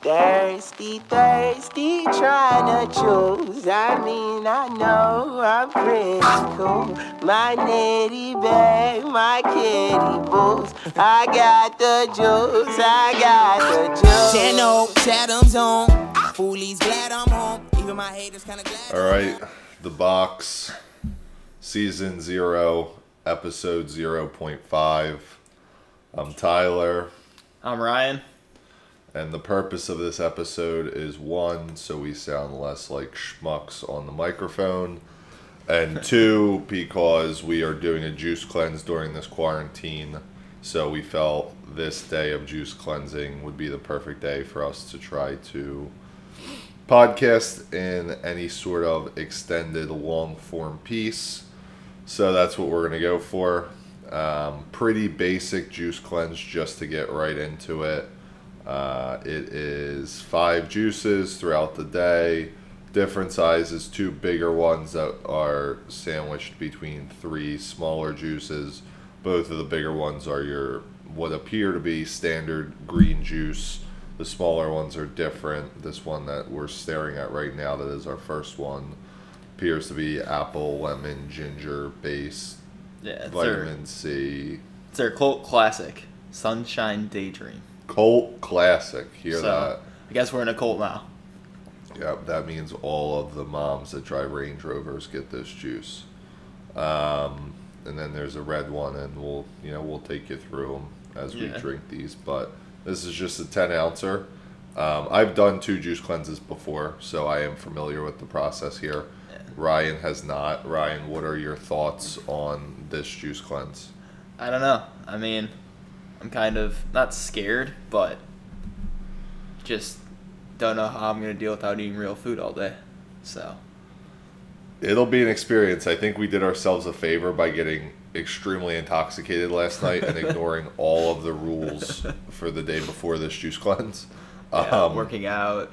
Thirsty, thirsty, trying to choose. I mean, I know I'm pretty cool. My nitty bag, my kitty boots. I got the juice, I got the juice. Channel, Chatham's on. Foolies glad I'm home. Even my haters kind of glad. All right, The Box, Season 0, Episode 0.5. I'm Tyler. I'm Ryan. And the purpose of this episode is, one, so we sound less like schmucks on the microphone, and two, because we are doing a juice cleanse during this quarantine, so we felt this day of juice cleansing would be the perfect day for us to try to podcast in any sort of extended long-form piece. So that's what we're going to go for. Pretty basic juice cleanse just to get right into it. It is 5 juices throughout the day, different sizes, 2 bigger ones that are sandwiched between 3 smaller juices. Both of the bigger ones are your what appear to be standard green juice. The smaller ones are different. This one that we're staring at right now, that is our first one, appears to be apple, lemon, ginger based, vitamin C. It's their cult classic, Sunshine Daydream. Cult classic. Hear that? I guess we're in a cult now. Yep, that means all of the moms that drive Range Rovers get this juice. And then there's a red one, and we'll take you through them as we drink these. But this is just a 10-ouncer. I've done 2 juice cleanses before, so I am familiar with the process here. Yeah. Ryan has not. Ryan, what are your thoughts on this juice cleanse? I don't know. I mean, I'm kind of, not scared, but just don't know how I'm going to deal without eating real food all day, so. It'll be an experience. I think we did ourselves a favor by getting extremely intoxicated last night and ignoring all of the rules for the day before this juice cleanse. Yeah, working out.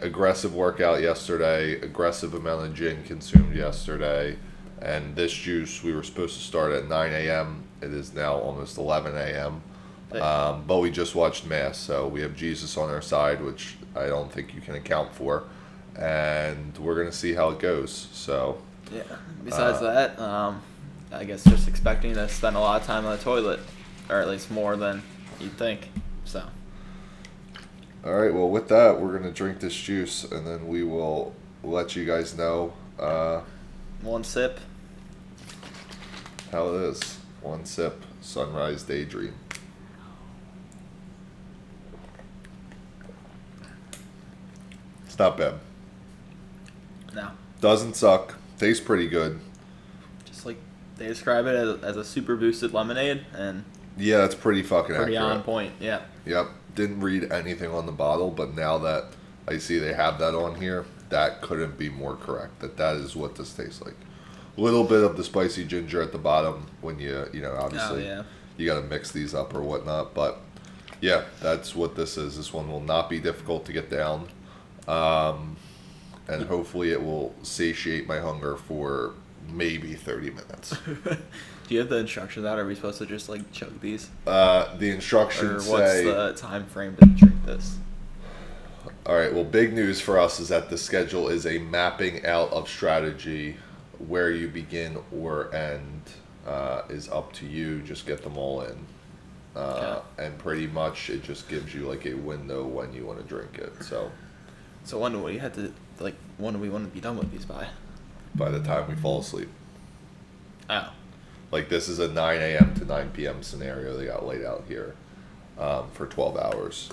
Aggressive workout yesterday, aggressive amount of gin consumed yesterday. And this juice, we were supposed to start at 9 a.m. It is now almost 11 a.m. But we just watched Mass, so we have Jesus on our side, which I don't think you can account for. And we're going to see how it goes. So yeah. Besides that, I guess just expecting to spend a lot of time on the toilet, or at least more than you'd think. So. All right, well, with that, we're going to drink this juice, and then we will let you guys know. One sip. How it is. One sip. Sunrise Daydream. It's not bad. No. Doesn't suck. Tastes pretty good. Just like they describe it as a super boosted lemonade, and yeah, that's pretty fucking accurate. Pretty on point. Yeah. Yep. Didn't read anything on the bottle, but now that I see they have that on here, that couldn't be more correct. That is what this tastes like. A little bit of the spicy ginger at the bottom when you obviously you got to mix these up or whatnot. But yeah, that's what this is. This one will not be difficult to get down. And hopefully it will satiate my hunger for maybe 30 minutes. Do you have the instructions out? Are we supposed to just like chug these? The instructions say... Or what's the time frame to drink this? All right, well, big news for us is that the schedule is a mapping out of strategy. Where you begin or end is up to you. Just get them all in. And pretty much it just gives you like a window when you want to drink it. So when do we have to, like, when do we want to be done with these by? By the time we fall asleep. Oh. Like, this is a 9 a.m. to 9 p.m. scenario they got laid out here for 12 hours.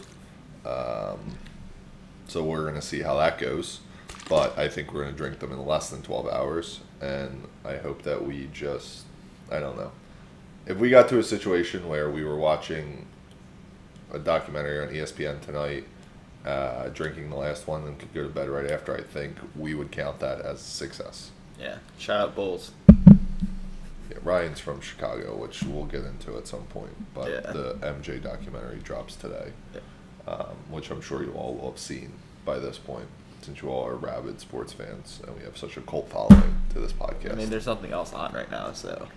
So we're going to see how that goes, but I think we're going to drink them in less than 12 hours, and I hope that we just, I don't know. If we got to a situation where we were watching a documentary on ESPN tonight, drinking the last one and could go to bed right after, I think we would count that as a success. Yeah, shout out Bulls. Yeah, Ryan's from Chicago, which we'll get into at some point, but the MJ documentary drops today. Yeah. Which I'm sure you all will have seen by this point, since you all are rabid sports fans and we have such a cult following to this podcast. I mean, there's nothing else on right now, so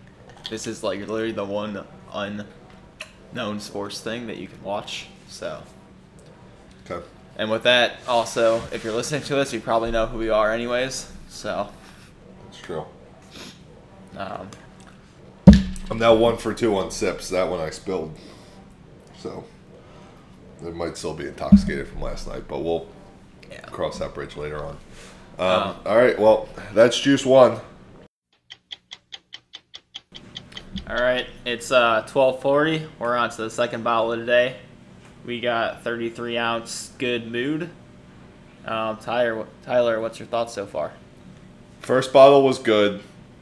this is like literally the one unknown sports thing that you can watch. So Okay. And with that, also, if you're listening to this, you probably know who we are anyways, so. That's true. I'm now 1 for 2 on sips. That one I spilled, so it might still be intoxicated from last night, but we'll cross that bridge later on. All right, well, that's juice one. All right, it's 12:40. We're on to the second bottle of the day. We got 33-ounce Good Mood. Tyler, what's your thoughts so far? First bottle was good.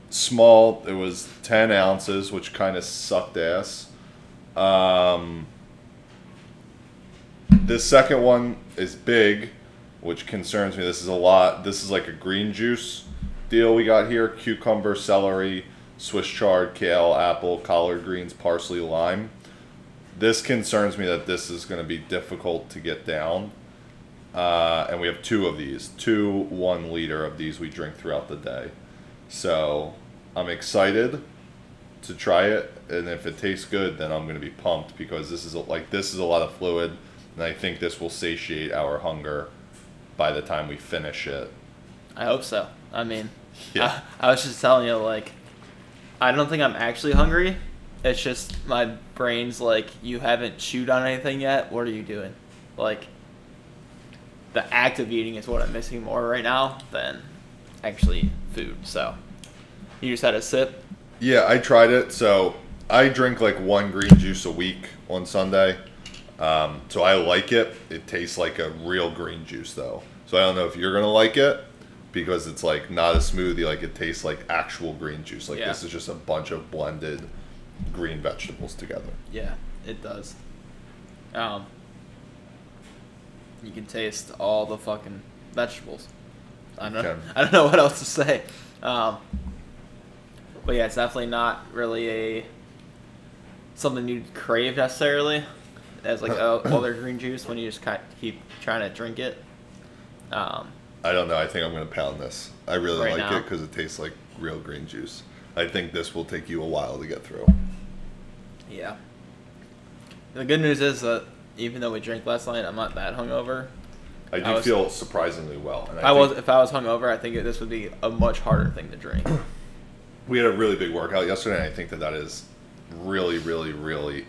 Small. It was 10 ounces, which kind of sucked ass. The second one is big, which concerns me. This is a lot. This is like a green juice deal we got here. Cucumber, celery, Swiss chard, kale, apple, collard greens, parsley, lime. This concerns me that this is going to be difficult to get down. And we have 2 of these. 2 1-liter of these we drink throughout the day. So I'm excited to try it. And if it tastes good, then I'm going to be pumped, because this is a lot of fluid. And I think this will satiate our hunger by the time we finish it. I hope so. I mean, yeah. I was just telling you, like, I don't think I'm actually hungry. It's just my brain's like, you haven't chewed on anything yet. What are you doing? Like, the act of eating is what I'm missing more right now than actually food. So you just had a sip? Yeah, I tried it. So I drink like 1 green juice a week on Sunday. So I like it. It tastes like a real green juice, though. So I don't know if you're going to like it, because it's like not a smoothie. Like, it tastes like actual green juice. Like, This is just a bunch of blended green vegetables together. Yeah, it does. You can taste all the fucking vegetables. I don't know what else to say. But yeah, it's definitely not really something you'd crave necessarily. As like other green juice, when you just keep trying to drink it. I don't know. I think I'm gonna pound this. I really right like now. It because it tastes like real green juice. I think this will take you a while to get through. Yeah. The good news is that even though we drank last night, I'm not that hungover. I feel surprisingly well. And if I was hungover, I think this would be a much harder thing to drink. We had a really big workout yesterday, and I think that is really, really, really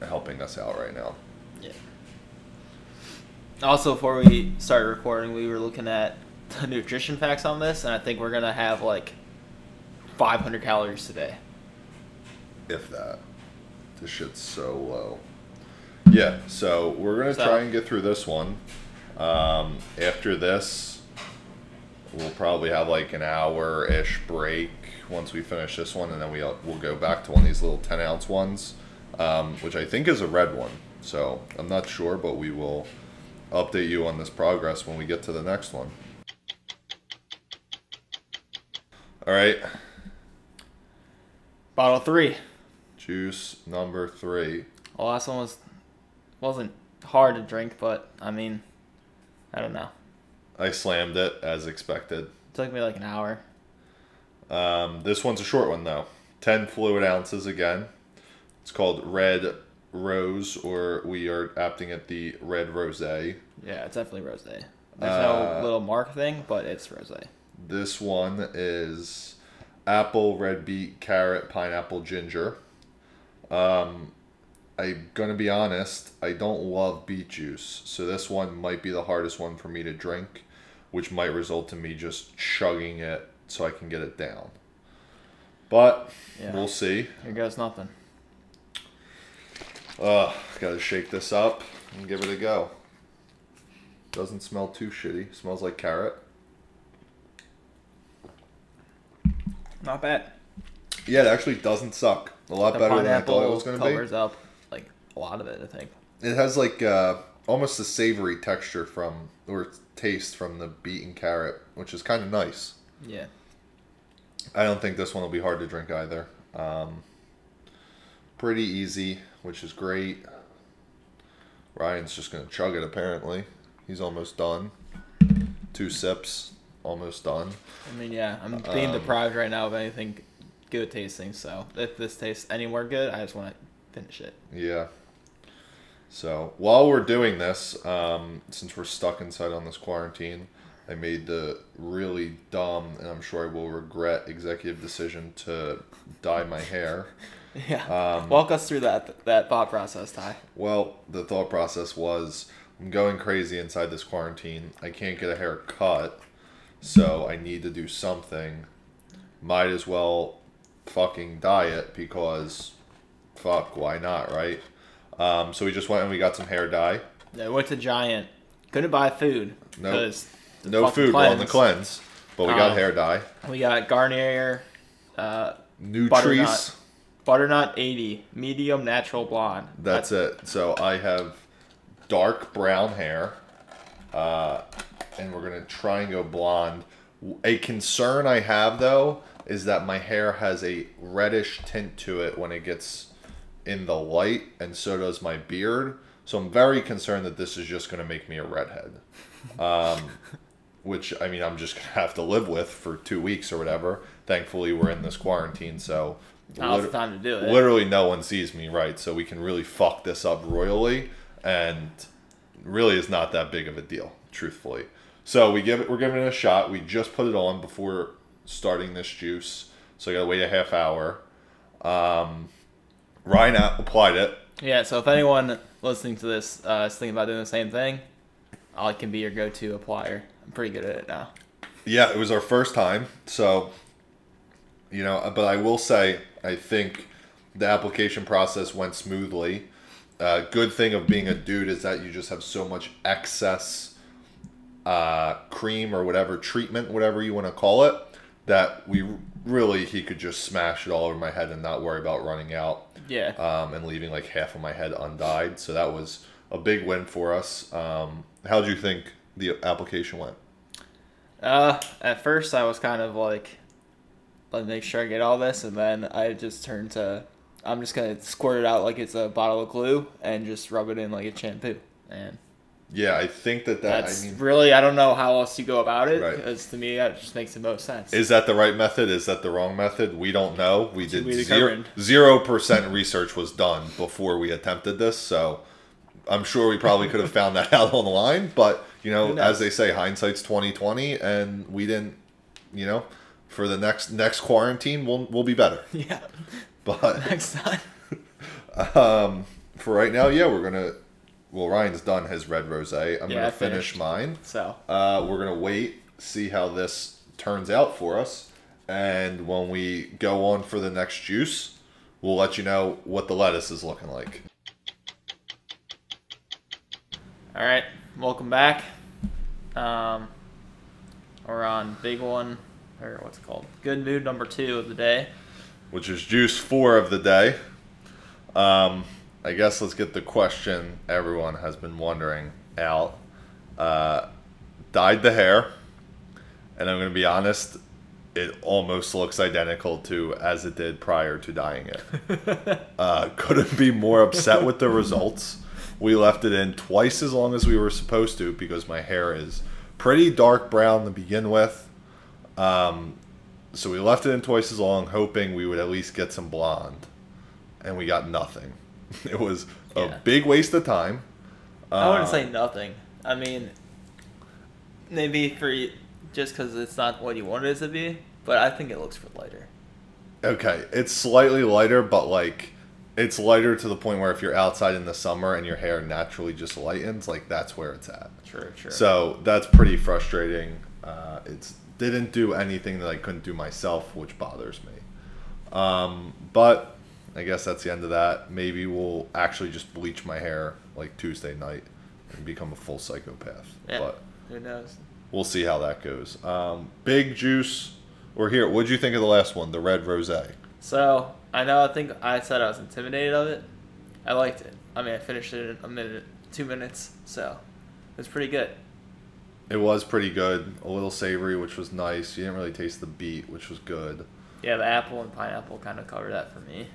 helping us out right now. Yeah. Also, before we started recording, we were looking at the nutrition facts on this, and I think we're going to have like 500 calories today. If that. This shit's so low. Yeah, so we're going to try and get through this one. After this, we'll probably have like an hour-ish break once we finish this one, and then we'll go back to one of these little 10-ounce ones, which I think is a red one. So I'm not sure, but we will update you on this progress when we get to the next one. All right. Bottle 3. Juice number 3. The last one wasn't hard to drink, but, I mean, I don't know. I slammed it, as expected. It took me like an hour. This one's a short one, though. 10 fluid ounces again. It's called Red Rose, or we are apting it the Red Rosé. Yeah, it's definitely rosé. There's no little mark thing, but it's rosé. This one is apple, red beet, carrot, pineapple, ginger. I'm going to be honest, I don't love beet juice, so this one might be the hardest one for me to drink, which might result in me just chugging it so I can get it down. But We'll see. Here goes nothing. Got to shake this up and give it a go. Doesn't smell too shitty. Smells like carrot. Not bad. Yeah, it actually doesn't suck. A lot better than I thought it was going to be. It covers up like a lot of it, I think. It has like almost a savory texture taste from the beet and carrot, which is kind of nice. Yeah. I don't think this one will be hard to drink either. Pretty easy, which is great. Ryan's just going to chug it, apparently. He's almost done. 2 sips. Almost done. I mean, yeah, I'm being deprived right now of anything good tasting, so if this tastes anywhere good, I just want to finish it. Yeah. So while we're doing this, since we're stuck inside on this quarantine, I made the really dumb, and I'm sure I will regret, executive decision to dye my hair. Yeah. Walk us through that thought process, Ty. Well, the thought process was, I'm going crazy inside this quarantine. I can't get a haircut, so I need to do something. Might as well fucking dye it because fuck, why not, right? So we just went and we got some hair dye. Yeah, we went to Giant. Couldn't buy food. Nope. No food on the cleanse, but we got hair dye. We got Garnier Nutrisse. Butternut 80, medium natural blonde. That's it. So I have dark brown hair, and we're going to try and go blonde. A concern I have, though, is that my hair has a reddish tint to it when it gets in the light, and so does my beard. So I'm very concerned that this is just going to make me a redhead. Which, I mean, I'm just going to have to live with for 2 weeks or whatever. Thankfully, we're in this quarantine, so now's the time to do it. Literally no one sees me, right? So we can really fuck this up royally, and really is not that big of a deal, truthfully. So we're giving it a shot. We just put it on before starting this juice, so I got to wait a half hour. Ryan applied it. Yeah, so if anyone listening to this is thinking about doing the same thing, I can be your go-to applier. I'm pretty good at it now. Yeah, it was our first time, so, you know, but I will say, I think the application process went smoothly. Good thing of being a dude is that you just have so much excess cream or whatever, treatment, whatever you want to call it, that he could just smash it all over my head and not worry about running out. Yeah. And leaving like half of my head undyed. So that was a big win for us. How did you think the application went? At first I was kind of like, let me make sure I get all this. And then I just turned to, I'm just going to squirt it out like it's a bottle of glue and just rub it in like it's shampoo. And yeah, I think that's, I mean, really, I don't know how else you go about it. Right. Because to me, that just makes the most sense. Is that the right method? Is that the wrong method? We don't know. We did 0% research was done before we attempted this. So I'm sure we probably could have found that out online. But, you know, as they say, hindsight's 20/20. And we didn't, you know, for the next quarantine, we'll be better. Yeah. But next time. For right now, yeah, we're going to. Well, Ryan's done his red rosé. I'm going to finish mine. So we're going to wait, see how this turns out for us. And when we go on for the next juice, we'll let you know what the lettuce is looking like. All right. Welcome back. We're on big one, or what's it called? Good mood number 2 of the day. Which is juice 4 of the day. I guess let's get the question everyone has been wondering out. Dyed the hair, and I'm going to be honest, it almost looks identical to as it did prior to dyeing it. Couldn't be more upset with the results. We left it in twice as long as we were supposed to because my hair is pretty dark brown to begin with. So we left it in twice as long, hoping we would at least get some blonde, and we got nothing. It was a big waste of time. I wouldn't say nothing. I mean, maybe for just because it's not what you wanted it to be, but I think it looks lighter. Okay, it's slightly lighter, but like it's lighter to the point where if you're outside in the summer and your hair naturally just lightens, like that's where it's at. True. So that's pretty frustrating. It didn't do anything that I couldn't do myself, which bothers me. But I guess that's the end of that. Maybe we'll actually just bleach my hair like Tuesday night and become a full psychopath. Yeah, but who knows? We'll see how that goes. Big juice. We're here. What'd you think of the last one, the red rosé? So, I think I said I was intimidated of it. I liked it. I mean, I finished it in 2 minutes, so it was pretty good. It was pretty good. A little savory, which was nice. You didn't really taste the beet, which was good. Yeah, the apple and pineapple kind of covered that for me.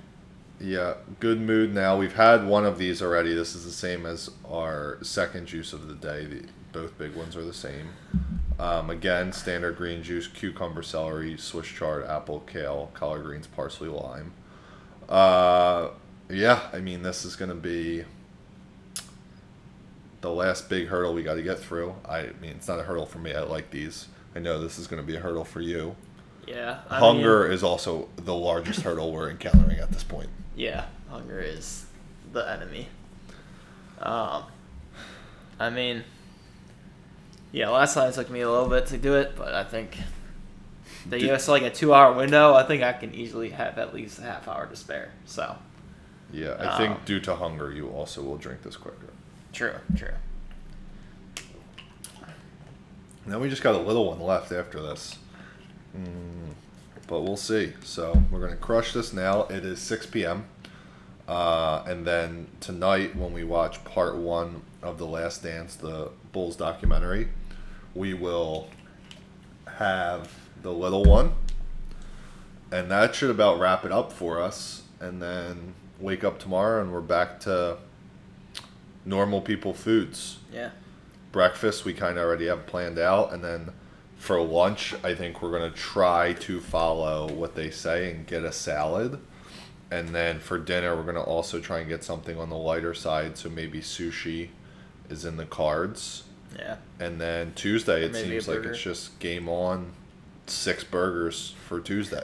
Yeah, good mood now. We've had one of these already. This is the same as our second juice of the day. Both big ones are the same. Again, standard green juice, cucumber, celery, Swiss chard, apple, kale, collard greens, parsley, lime. Yeah, I mean, this is going to be the last big hurdle we got to get through. I mean, it's not a hurdle for me. I like these. I know this is going to be a hurdle for you. Yeah. Hunger is also the largest hurdle we're encountering at this point. Yeah. Hunger is the enemy. I mean, yeah, last time it took me a little bit to do it, but I think they gave us like a 2-hour window. I think I can easily have at least a half hour to spare. So. Yeah, I think due to hunger, you also will drink this quicker. True. Now we just got a little one left after this. But we'll see. So we're going to crush this now. It is 6 p.m. And then tonight when we watch part one of The Last Dance, the Bulls documentary, we will have the little one. And that should about wrap it up for us. And then wake up tomorrow and we're back to normal people foods. Yeah. Breakfast we kind of already have planned out, and then for lunch I think we're going to try to follow what they say and get a salad. And then for dinner we're going to also try and get something on the lighter side, so maybe sushi is in the cards. Yeah. And then Tuesday it seems like it's just game on, 6 burgers for Tuesday.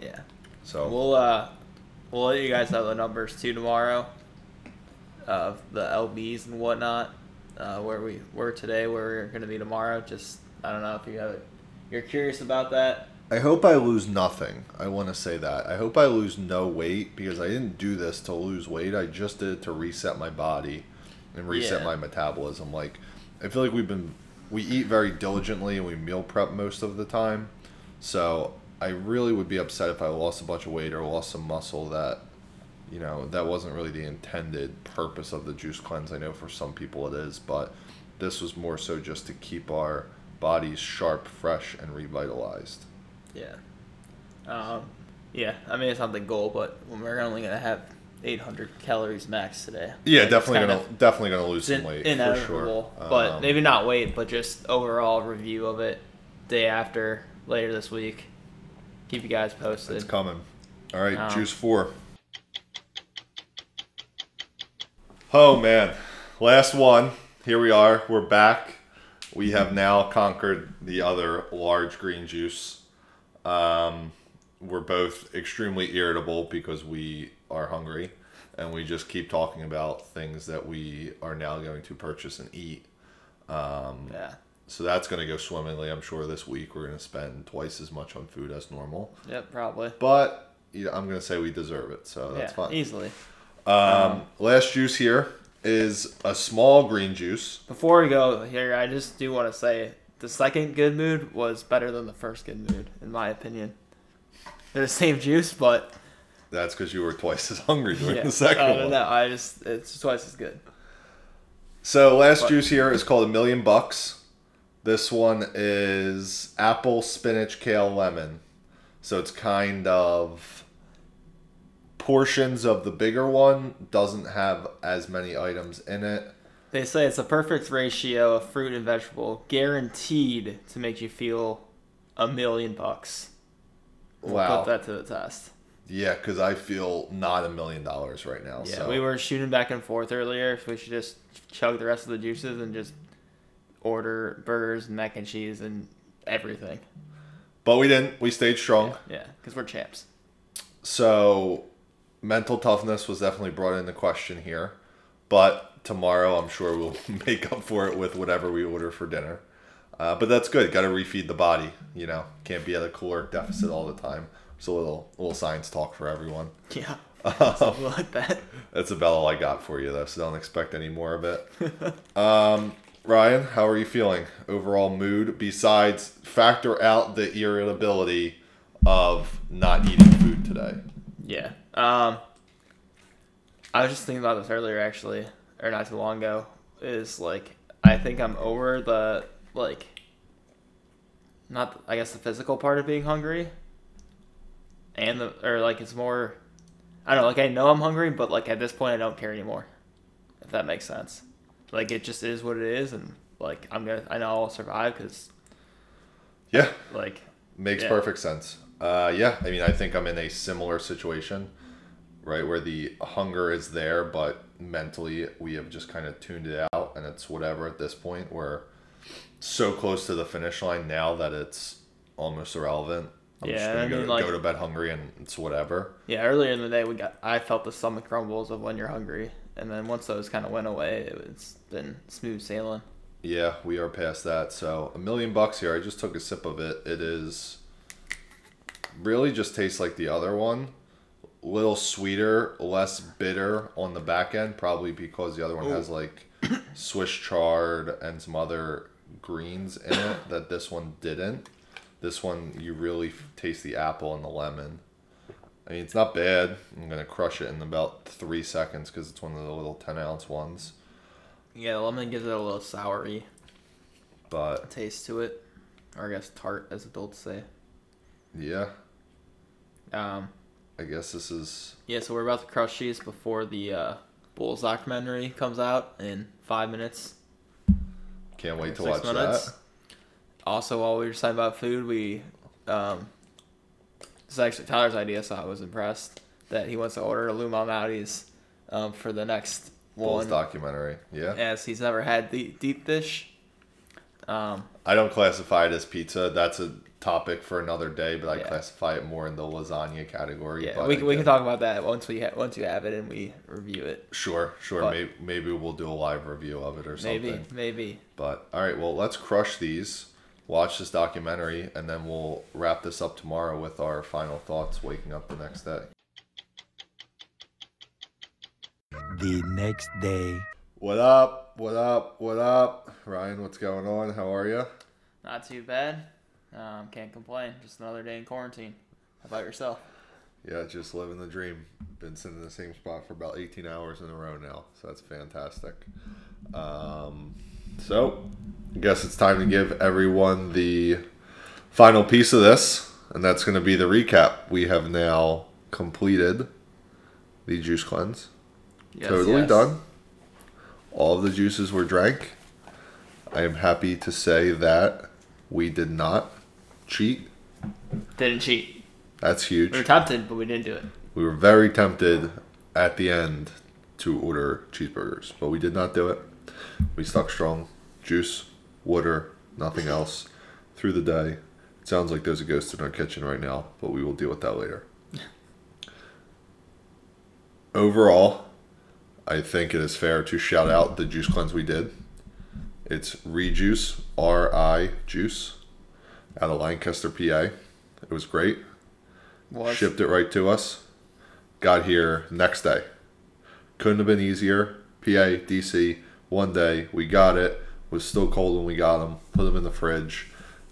Yeah. So we'll let you guys know the numbers too tomorrow of the LBs and whatnot, where we were today, where we're going to be tomorrow. Just, I don't know if you have it, you're curious about that. I hope I lose nothing. I want to say that. I hope I lose no weight, because I didn't do this to lose weight. I just did it to reset my body and reset my metabolism. Like, I feel like we eat very diligently and we meal prep most of the time. So I really would be upset if I lost a bunch of weight or lost some muscle that, you know, that wasn't really the intended purpose of the juice cleanse. I know for some people it is, but this was more so just to keep our bodies sharp, fresh, and revitalized. Yeah. Yeah, I mean, it's not the goal, but we're only going to have 800 calories max today. Yeah, like, definitely gonna lose some weight, for sure. But maybe not weight, but just overall review of it day after, later this week. Keep you guys posted. It's coming. All right, Juice 4. Oh, man. Last one. Here we are. We're back. We have now conquered the other large green juice. We're both extremely irritable because we are hungry, and we just keep talking about things that we are now going to purchase and eat. Yeah. So that's going to go swimmingly. I'm sure this week we're going to spend twice as much on food as normal. Yep, probably. But I'm going to say we deserve it, so that's fine. Yeah, easily. Last juice here is a small green juice. Before we go here, I just do want to say the second good mood was better than the first good mood, in my opinion. They're the same juice, but... That's because you were twice as hungry during the second one. No, it's twice as good. So juice here is called $1,000,000. This one is apple, spinach, kale, lemon. So it's kind of portions of the bigger one, doesn't have as many items in it. They say it's a perfect ratio of fruit and vegetable, guaranteed to make you feel $1,000,000. Wow. Put that to the test. Yeah, because I feel not $1,000,000 right now. Yeah, so we were shooting back and forth earlier. If we should just chug the rest of the juices and just order burgers and mac and cheese and everything. But we didn't. We stayed strong. Yeah, because we're champs. So mental toughness was definitely brought into question here. But tomorrow I'm sure we'll make up for it with whatever we order for dinner. But that's good. Got to refeed the body. You know, can't be at a caloric deficit all the time. It's a little science talk for everyone. Yeah, something like that. That's about all I got for you, though, so don't expect any more of it. Ryan, how are you feeling? Overall mood, besides factor out the irritability of not eating food today. Yeah. I was just thinking about this earlier, actually, or not too long ago, is, like, I think I'm over the, like, not, I guess, the physical part of being hungry. And it's more, I don't know, like, I know I'm hungry, but, like, at this point I don't care anymore, if that makes sense. Like, it just is what it is, and, like, I know I'll survive, because... Yeah. Like... Makes perfect sense. Yeah, I mean, I think I'm in a similar situation, right, where the hunger is there, but mentally we have just kind of tuned it out, and it's whatever at this point. We're so close to the finish line now that it's almost irrelevant. I'm just gonna go to bed hungry, and it's whatever. Yeah, earlier in the day I felt the stomach rumbles of when you're hungry, and then once those kind of went away, it's been smooth sailing. Yeah, we are past that. So $1 million bucks here. I just took a sip of it. It is really just tastes like the other one. Little sweeter, less bitter on the back end, probably because the other one has like Swiss chard and some other greens in it that this one didn't. This one, you really taste the apple and the lemon. I mean, it's not bad. I'm going to crush it in about 3 seconds because it's one of the little 10-ounce ones. Yeah, the lemon gives it a little soury but taste to it. Or I guess tart, as adults say. Yeah. I guess this is... Yeah, so we're about to crush these before the Bulls documentary comes out in 5 minutes. Can't wait to watch that. Also, while we were talking about food, we... this is actually Tyler's idea, so I was impressed that he wants to order Lou Malnati's for the next Bulls documentary. Yeah. Yes, he's never had deep dish. I don't classify it as pizza. That's a topic for another day, but I classify it more in the lasagna category. Yeah, but we can talk about that once you have it and we review it. Sure. But maybe we'll do a live review of it or something. Maybe. But all right, well, let's crush these, watch this documentary, and then we'll wrap this up tomorrow with our final thoughts waking up the next day. The next day. What up? Ryan, what's going on? How are you? Not too bad. Can't complain. Just another day in quarantine. How about yourself? Yeah, just living the dream. Been sitting in the same spot for about 18 hours in a row now, so that's fantastic. So, I guess it's time to give everyone the final piece of this, and that's going to be the recap. We have now completed the juice cleanse. Yes, totally done. All of the juices were drank. I am happy to say that we did not cheat. Didn't cheat. That's huge. We were tempted, but we didn't do it. We were very tempted at the end to order cheeseburgers, but we did not do it. We stuck strong. Juice, water, nothing else through the day. It sounds like there's a ghost in our kitchen right now, but we will deal with that later. Overall, I think it is fair to shout out the juice cleanse we did. It's Rejuice, R.I. Juice, out of Lancaster, PA. It was great. Shipped it right to us. Got here next day. Couldn't have been easier. PA, D.C., one day. We got it. Was still cold when we got them. Put them in the fridge.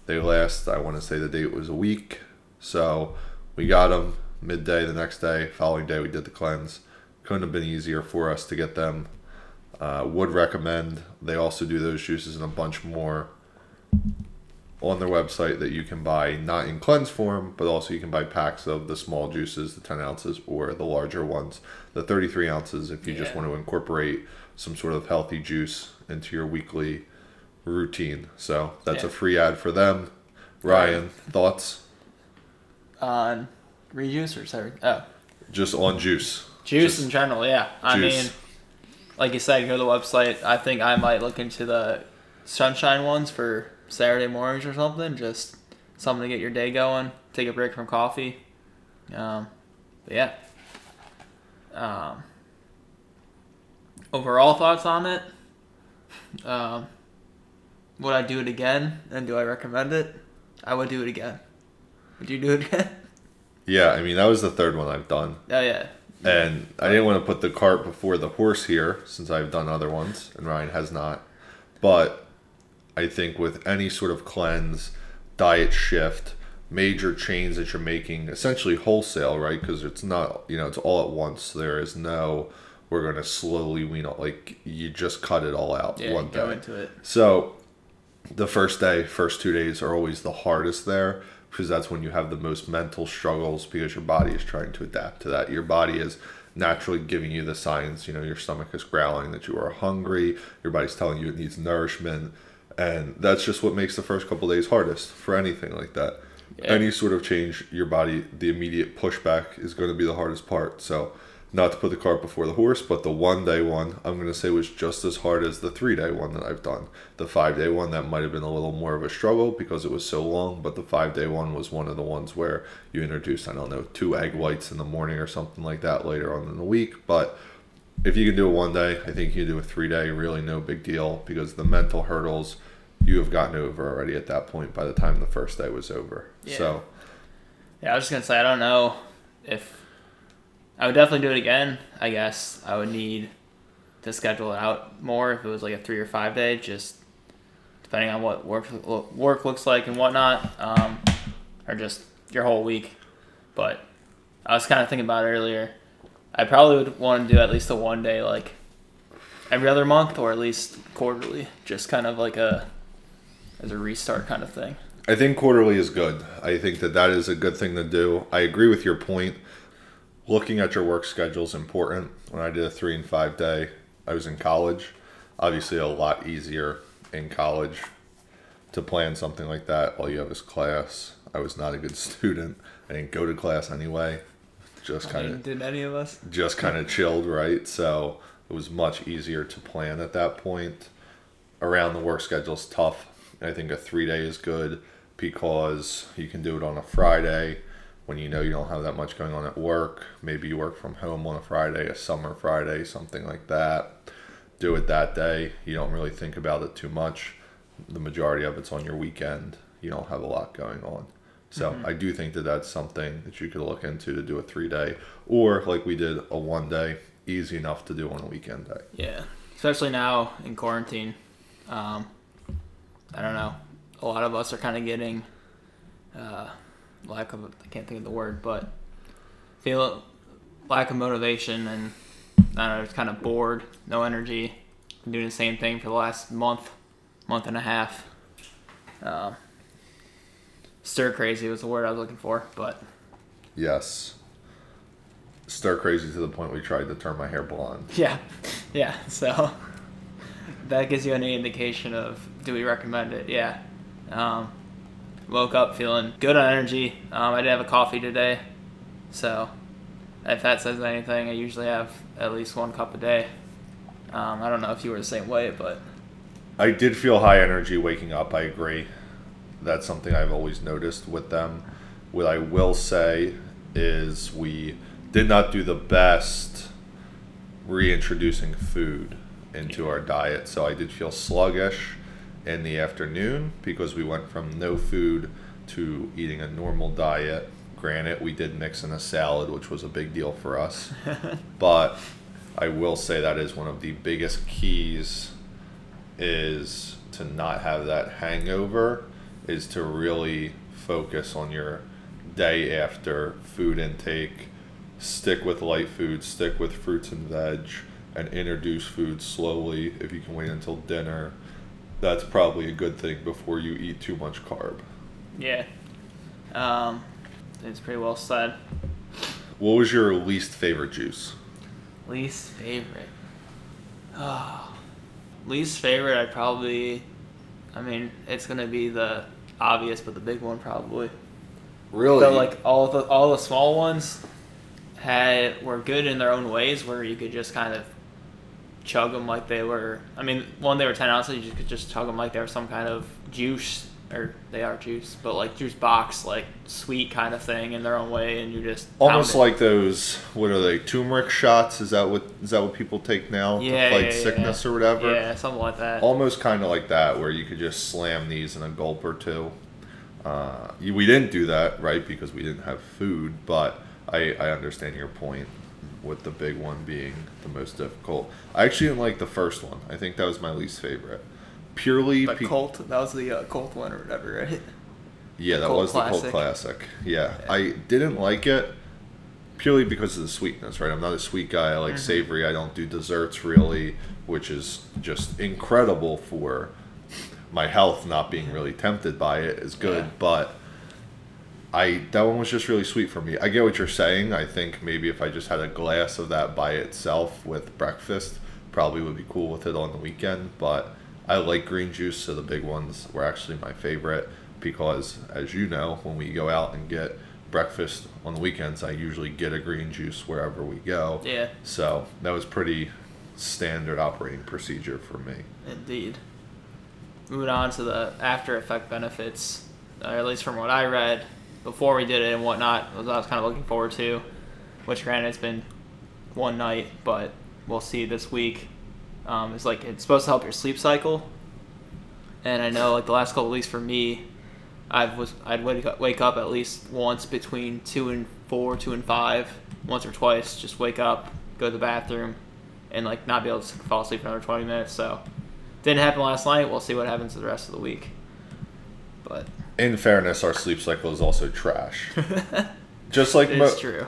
They last, I want to say the date was a week. So we got them midday the next day. Following day, we did the cleanse. Couldn't have been easier for us to get them. Would recommend. They also do those juices and a bunch more on their website that you can buy, not in cleanse form, but also you can buy packs of the small juices, the 10 ounces, or the larger ones, the 33 ounces, if you just want to incorporate some sort of healthy juice into your weekly routine. So that's a free ad for them. Ryan, thoughts? On Rejuice or sorry? Oh. Just on juice. Juice just in general, yeah. I mean... Like you said, go to the website. I think I might look into the sunshine ones for Saturday mornings or something. Just something to get your day going. Take a break from coffee. Overall thoughts on it? Would I do it again? And do I recommend it? I would do it again. Would you do it again? Yeah, I mean, that was the third one I've done. Oh, yeah. And I didn't want to put the cart before the horse here, since I've done other ones, and Ryan has not. But I think with any sort of cleanse, diet shift, major change that you're making, essentially wholesale, right? Because it's not, it's all at once. There is no, we're going to slowly wean off. Like, you just cut it all out one day. Yeah, go into it. So the first day, first 2 days are always the hardest there, because that's when you have the most mental struggles, because your body is trying to adapt to that. Your body is naturally giving you the signs, your stomach is growling that you are hungry, your body's telling you it needs nourishment, and that's just what makes the first couple of days hardest for anything like that. Yeah. Any sort of change, your body, the immediate pushback is going to be the hardest part. So not to put the cart before the horse, but the 1 day one, I'm going to say, was just as hard as the 3 day one that I've done. The 5 day one, that might have been a little more of a struggle because it was so long, but the 5 day one was one of the ones where you introduced, I don't know, 2 egg whites in the morning or something like that later on in the week. But if you can do it 1 day, I think you can do a 3 day, really no big deal, because the mental hurdles you have gotten over already at that point by the time the first day was over. Yeah. So, yeah, I was just going to say, I don't know if... I would definitely do it again, I guess. I would need to schedule it out more if it was like a 3 or 5 day, just depending on what work looks like and whatnot, or just your whole week. But I was kind of thinking about it earlier. I probably would want to do at least a 1 day, like every other month, or at least quarterly, just kind of like as a restart kind of thing. I think quarterly is good. I think that is a good thing to do. I agree with your point. Looking at your work schedule is important. When I did a 3 and 5 day, I was in college. Obviously a lot easier in college to plan something like that. All you have is class. I was not a good student. I didn't go to class anyway. Just kind of... Didn't any of us? Just kind of chilled, right? So it was much easier to plan at that point. Around the work schedule is tough. I think a 3 day is good because you can do it on a Friday when you know you don't have that much going on at work. Maybe you work from home on a Friday, a summer Friday, something like that. Do it that day. You don't really think about it too much. The majority of it's on your weekend. You don't have a lot going on. So I do think that's something that you could look into, to do a 3 day, or like we did, a 1 day, easy enough to do on a weekend day. Yeah, especially now in quarantine. I don't know. A lot of us are kind of getting... I can't think of the word, but feel lack of motivation, and I don't know, it's kind of bored, no energy, doing the same thing for the last month and a half. Stir crazy was the word I was looking for, but yes, stir crazy to the point we tried to turn my hair blonde. Yeah. So that gives you any indication of, do we recommend it? Yeah. Woke up feeling good on energy. I did have a coffee today, so if that says anything, I usually have at least 1 cup a day. I don't know if you were the same way, but... I did feel high energy waking up, I agree. That's something I've always noticed with them. What I will say is we did not do the best reintroducing food into our diet, so I did feel sluggish in the afternoon because we went from no food to eating a normal diet. Granted, we did mix in a salad, which was a big deal for us, but I will say that is one of the biggest keys, is to not have that hangover, is to really focus on your day after food intake, stick with light food, stick with fruits and veg, and introduce food slowly. If you can wait until dinner, that's probably a good thing before you eat too much carb. Yeah. It's pretty well said. What was your least favorite juice? Least favorite? Oh. Least favorite, it's going to be the obvious, but the big one probably. Really? So like all the small ones were good in their own ways, where you could just kind of chug them like they were... they were 10 ounces, you could just chug them like they were some kind of juice, or they are juice, but like juice box, like sweet kind of thing in their own way, and you just... Almost like those, what are they, turmeric shots? Is that what people take now to fight sickness or whatever? Yeah, something like that. Almost kind of like that, where you could just slam these in a gulp or two. We didn't do that, right, because we didn't have food, but I understand your point with the big one being the most difficult. I actually didn't like the first one. I think that was my least favorite. Purely... that was the cult one or whatever, right? Yeah, that was the cult classic. Yeah, I didn't like it purely because of the sweetness, right? I'm not a sweet guy. I like savory. I don't do desserts, really, which is just incredible for my health. Not being really tempted by it is good, but... that one was just really sweet for me. I get what you're saying. I think maybe if I just had a glass of that by itself with breakfast, probably would be cool with it on the weekend. But I like green juice, so the big ones were actually my favorite because, as you know, when we go out and get breakfast on the weekends, I usually get a green juice wherever we go. Yeah. So that was pretty standard operating procedure for me. Indeed. Moving on to the after effect benefits, or at least from what I read before we did it and whatnot, was what I was kind of looking forward to, which granted it's been one night, but we'll see this week. It's like it's supposed to help your sleep cycle, and I know like the last couple of weeks for me, I'd wake up at least once between 2 and 5, once or twice, just wake up, go to the bathroom, and like not be able to fall asleep for another 20 minutes. So didn't happen last night. We'll see what happens the rest of the week. But in fairness, our sleep cycle is also trash. Just like it's true.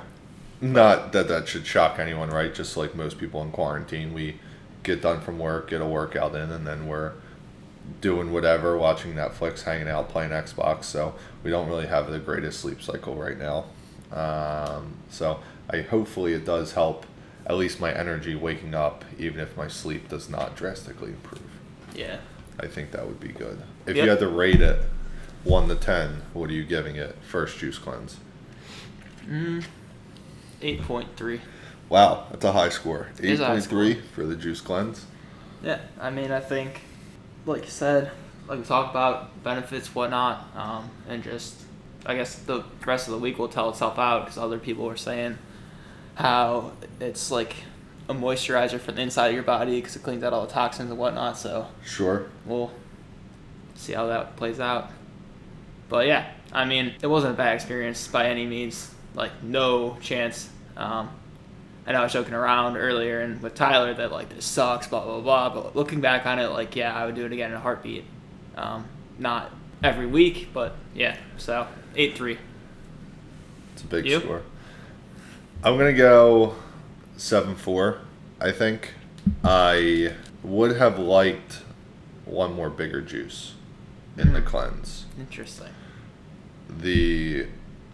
Not that should shock anyone, right? Just like most people in quarantine, we get done from work, get a workout in, and then we're doing whatever, watching Netflix, hanging out, playing Xbox. So we don't really have the greatest sleep cycle right now. So hopefully it does help at least my energy waking up, even if my sleep does not drastically improve. Yeah. I think that would be good. If you had to rate it 1 to 10, what are you giving it? First juice cleanse. 8.3. Wow, that's a high score. 8.3 for the juice cleanse. Yeah, I mean, I think, like you said, like we talked about benefits, whatnot, and just, I guess the rest of the week will tell itself out, because other people were saying how it's like a moisturizer for the inside of your body because it cleans out all the toxins and whatnot. So sure, we'll see how that plays out. But yeah, I mean, it wasn't a bad experience by any means. Like, no chance. I know I was joking around earlier and with Tyler that like this sucks, blah blah blah. But looking back on it, like yeah, I would do it again in a heartbeat. Not every week, but yeah. So 8.3. It's a big score. I'm going to go 7.4, I think. I would have liked one more bigger juice in the cleanse. Interesting. The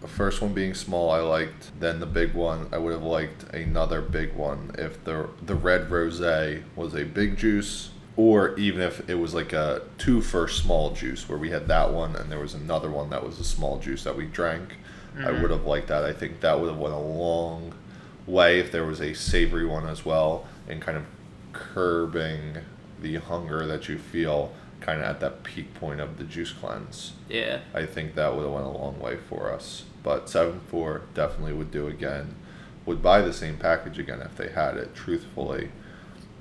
first one being small, I liked. Then the big one, I would have liked another big one. If the red rosé was a big juice, or even if it was like a two-fer small juice where we had that one and there was another one that was a small juice that we drank. Mm-hmm. I would have liked that. I think that would have went a long way if there was a savory one as well, and kind of curbing the hunger that you feel kind of at that peak point of the juice cleanse. Yeah. I think that would have went a long way for us. But 7.4 definitely would do again. Would buy the same package again if they had it, truthfully,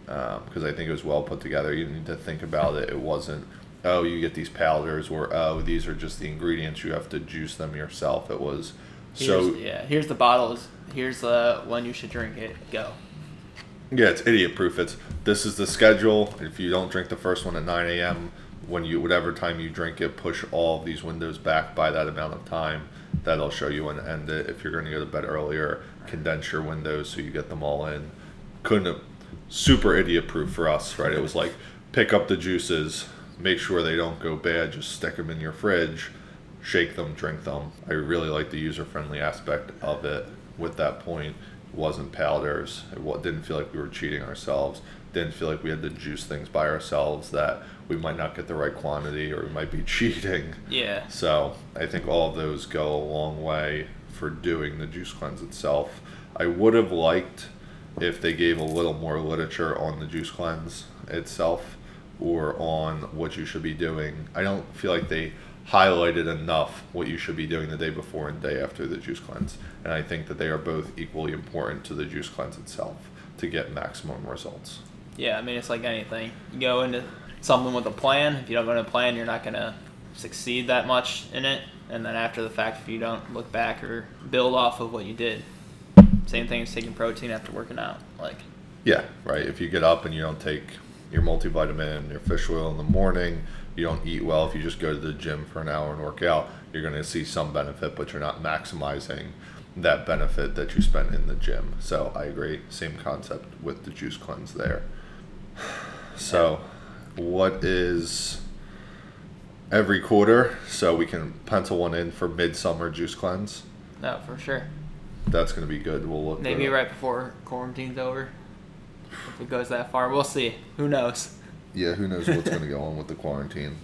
because I think it was well put together. You need to think about it. It wasn't, oh, you get these powders, or oh, these are just the ingredients, you have to juice them yourself. It was here's the bottles, here's the one you should drink it, go. Yeah, it's idiot proof. This is the schedule. If you don't drink the first one at 9 a.m., whatever time you drink it, push all of these windows back by that amount of time. That'll show you when to end it. If you're going to go to bed earlier, condense your windows so you get them all in. Super idiot proof for us, right? It was like, pick up the juices, make sure they don't go bad, just stick them in your fridge, shake them, drink them. I really like the user-friendly aspect of it. With that point, it wasn't powders. It didn't feel like we were cheating ourselves. Didn't feel like we had to juice things by ourselves, that we might not get the right quantity or we might be cheating. Yeah. So I think all of those go a long way for doing the juice cleanse itself. I would have liked if they gave a little more literature on the juice cleanse itself, or on what you should be doing. I don't feel like they highlighted enough what you should be doing the day before and day after the juice cleanse. And I think that they are both equally important to the juice cleanse itself to get maximum results. Yeah, I mean, it's like anything. You go into something with a plan. If you don't go into a plan, you're not going to succeed that much in it. And then after the fact, if you don't look back or build off of what you did. Same thing as taking protein after working out. Yeah, right. If you get up and you don't take your multivitamin and your fish oil in the morning, you don't eat well, if you just go to the gym for an hour and work out, you're going to see some benefit, but you're not maximizing that benefit that you spent in the gym. So I agree, same concept with the juice cleanse there. So what is every quarter, so we can pencil one in for midsummer juice cleanse? No, for sure. That's going to be good. We'll look. Maybe right before quarantine's over. If it goes that far, we'll see. Who knows? Yeah, who knows what's going to go on with the quarantine.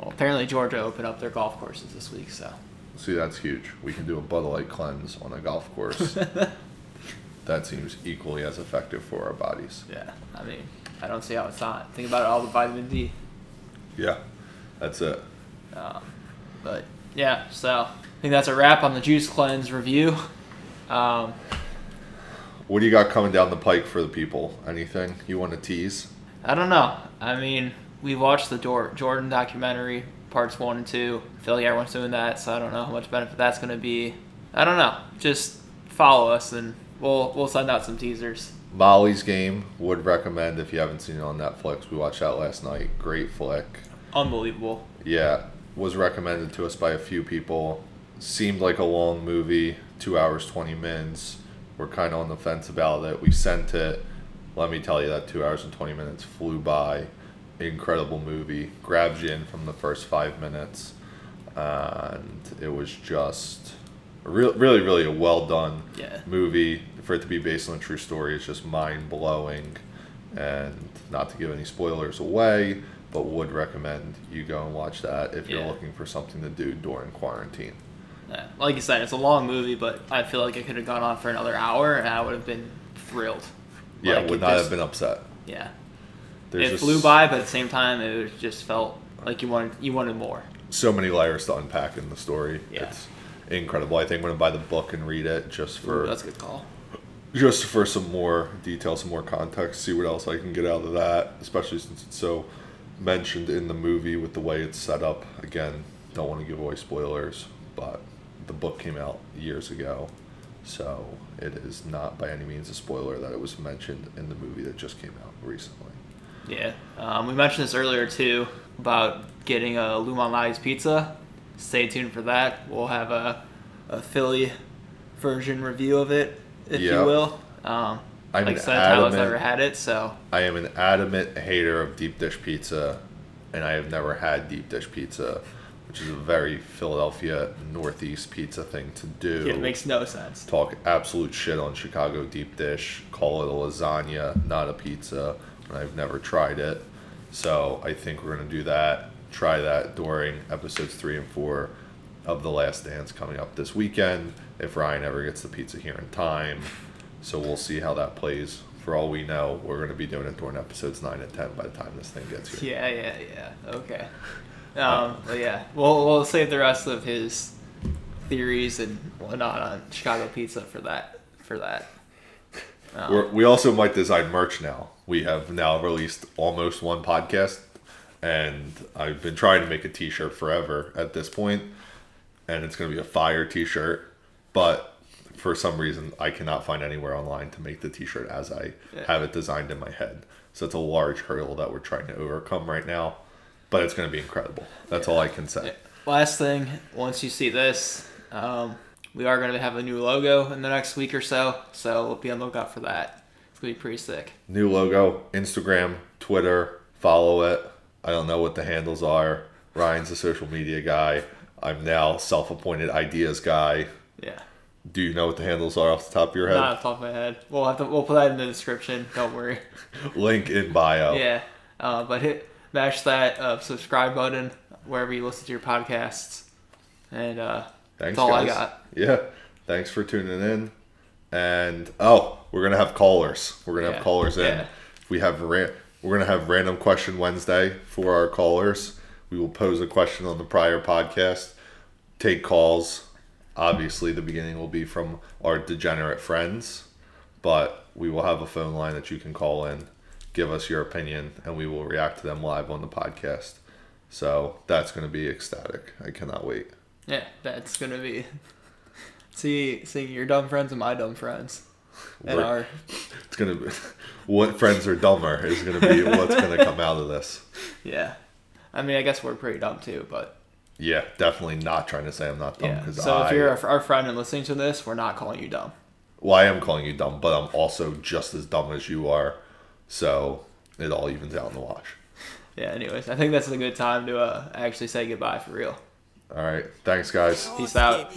Apparently Georgia opened up their golf courses this week, so See, that's huge. We can do a Bud Light cleanse on a golf course. That seems equally as effective for our bodies. Yeah, I mean, I don't see how it's not. Think about it, all the vitamin D. Yeah, that's it. But yeah, so I think that's a wrap on the juice cleanse review. What do you got coming down the pike for the people? Anything you want to tease? I don't know. I mean, we watched the Jordan documentary, parts 1 and 2. I feel like everyone's doing that, so I don't know how much benefit that's going to be. I don't know. Just follow us and we'll send out some teasers. Molly's Game, would recommend if you haven't seen it on Netflix. We watched that last night. Great flick. Unbelievable. Yeah. Was recommended to us by a few people. Seemed like a long movie, 2 hours, 20 minutes. We're kind of on the fence about it. We sent it. Let me tell you, that 2 hours and 20 minutes flew by. Incredible movie. Grabs you in from the first 5 minutes. And it was just really a well done movie. For it to be based on a true story is just mind blowing. And not to give any spoilers away, but would recommend you go and watch that if you're looking for something to do during quarantine. Yeah. Like you said, it's a long movie, but I feel like it could have gone on for another hour and I would have been thrilled. Yeah, like, would not have been upset. Yeah. It flew by, but at the same time, it just felt like you wanted more. So many layers to unpack in the story. Yeah. It's incredible. I think I'm going to buy the book and read it just for... Ooh, that's a good call. Just for some more details, some more context, see what else I can get out of that, especially since it's so mentioned in the movie with the way it's set up. Again, don't want to give away spoilers, but the book came out years ago, so it is not by any means a spoiler that it was mentioned in the movie that just came out recently. Yeah. We mentioned this earlier, too, about getting a Lou Malnati's pizza. Stay tuned for that. We'll have a Philly version review of it, if you will. I'm like I said, Tyler's never had it, so... I am an adamant hater of deep dish pizza, and I have never had deep dish pizza, which is a very Philadelphia Northeast pizza thing to do. Yeah, it makes no sense. Talk absolute shit on Chicago deep dish, call it a lasagna, not a pizza, and I've never tried it. So I think we're going to do that, try that during episodes 3 and 4 of The Last Dance coming up this weekend, if Ryan ever gets the pizza here in time. So we'll see how that plays. For all we know, we're going to be doing it during episodes 9 and 10 by the time this thing gets here. Yeah. Okay. But yeah, we'll save the rest of his theories and whatnot on Chicago pizza for that. We also might design merch now. We have now released almost one podcast, and I've been trying to make a t-shirt forever at this point, and it's going to be a fire t-shirt, but... For some reason, I cannot find anywhere online to make the t-shirt as I have it designed in my head. So it's a large hurdle that we're trying to overcome right now. But it's going to be incredible. That's all I can say. Yeah. Last thing, once you see this, we are going to have a new logo in the next week or so. So be on the lookout for that. It's going to be pretty sick. New logo, Instagram, Twitter, follow it. I don't know what the handles are. Ryan's the social media guy. I'm now self-appointed ideas guy. Yeah. Do you know what the handles are off the top of your head? Not off the top of my head. We'll put that in the description. Don't worry. Link in bio. Yeah. But mash that subscribe button wherever you listen to your podcasts. And thanks, that's all guys. I got. Yeah. Thanks for tuning in. And, we're going to have callers. We're going to have callers in. Yeah. We're going to have Random Question Wednesday for our callers. We will pose a question on the prior podcast. Take calls. Obviously, the beginning will be from our degenerate friends, but we will have a phone line that you can call in, give us your opinion, and we will react to them live on the podcast. So that's going to be ecstatic. I cannot wait. Yeah, that's going to be seeing your dumb friends and my dumb friends. It's going to be what friends are dumber is going to be what's going to come out of this. Yeah. I mean, I guess we're pretty dumb too, but... Yeah, definitely not trying to say I'm not dumb. Yeah. So if you're our friend and listening to this, we're not calling you dumb. Well, I am calling you dumb, but I'm also just as dumb as you are. So it all evens out in the wash. Yeah, anyways, I think that's a good time to actually say goodbye for real. All right. Thanks, guys. Peace out.